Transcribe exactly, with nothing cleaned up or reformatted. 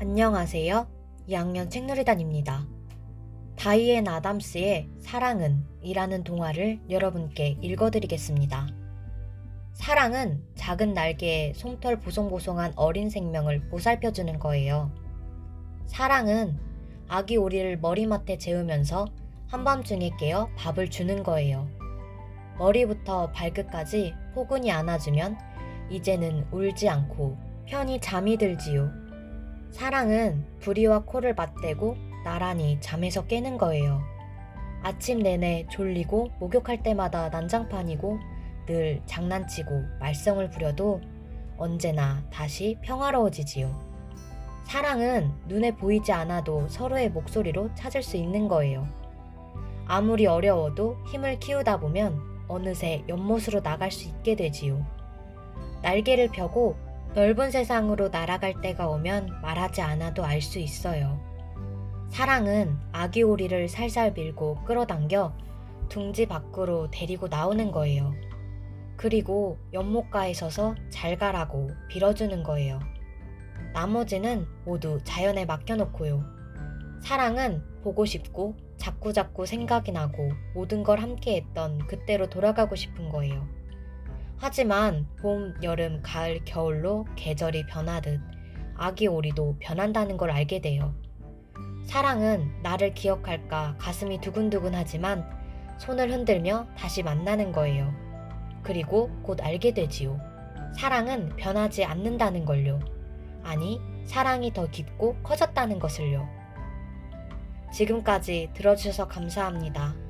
안녕하세요. 이 학년 책놀이단입니다. 다이앤 아담스의 사랑은 이라는 동화를 여러분께 읽어드리겠습니다. 사랑은 작은 날개에 솜털 보송보송한 어린 생명을 보살펴주는 거예요. 사랑은 아기 오리를 머리맡에 재우면서 한밤중에 깨어 밥을 주는 거예요. 머리부터 발끝까지 포근히 안아주면 이제는 울지 않고 편히 잠이 들지요. 사랑은 부리와 코를 맞대고 나란히 잠에서 깨는 거예요. 아침 내내 졸리고 목욕할 때마다 난장판이고 늘 장난치고 말썽을 부려도 언제나 다시 평화로워지지요. 사랑은 눈에 보이지 않아도 서로의 목소리로 찾을 수 있는 거예요. 아무리 어려워도 힘을 키우다 보면 어느새 연못으로 나갈 수 있게 되지요. 날개를 펴고 넓은 세상으로 날아갈 때가 오면 말하지 않아도 알 수 있어요. 사랑은 아기 오리를 살살 밀고 끌어당겨 둥지 밖으로 데리고 나오는 거예요. 그리고 연못가에 서서 잘 가라고 빌어주는 거예요. 나머지는 모두 자연에 맡겨놓고요. 사랑은 보고 싶고 자꾸자꾸 생각이 나고 모든 걸 함께했던 그때로 돌아가고 싶은 거예요. 하지만 봄, 여름, 가을, 겨울로 계절이 변하듯 아기 오리도 변한다는 걸 알게 돼요. 사랑은 나를 기억할까 가슴이 두근두근하지만 손을 흔들며 다시 만나는 거예요. 그리고 곧 알게 되지요. 사랑은 변하지 않는다는 걸요. 아니, 사랑이 더 깊고 커졌다는 것을요. 지금까지 들어주셔서 감사합니다.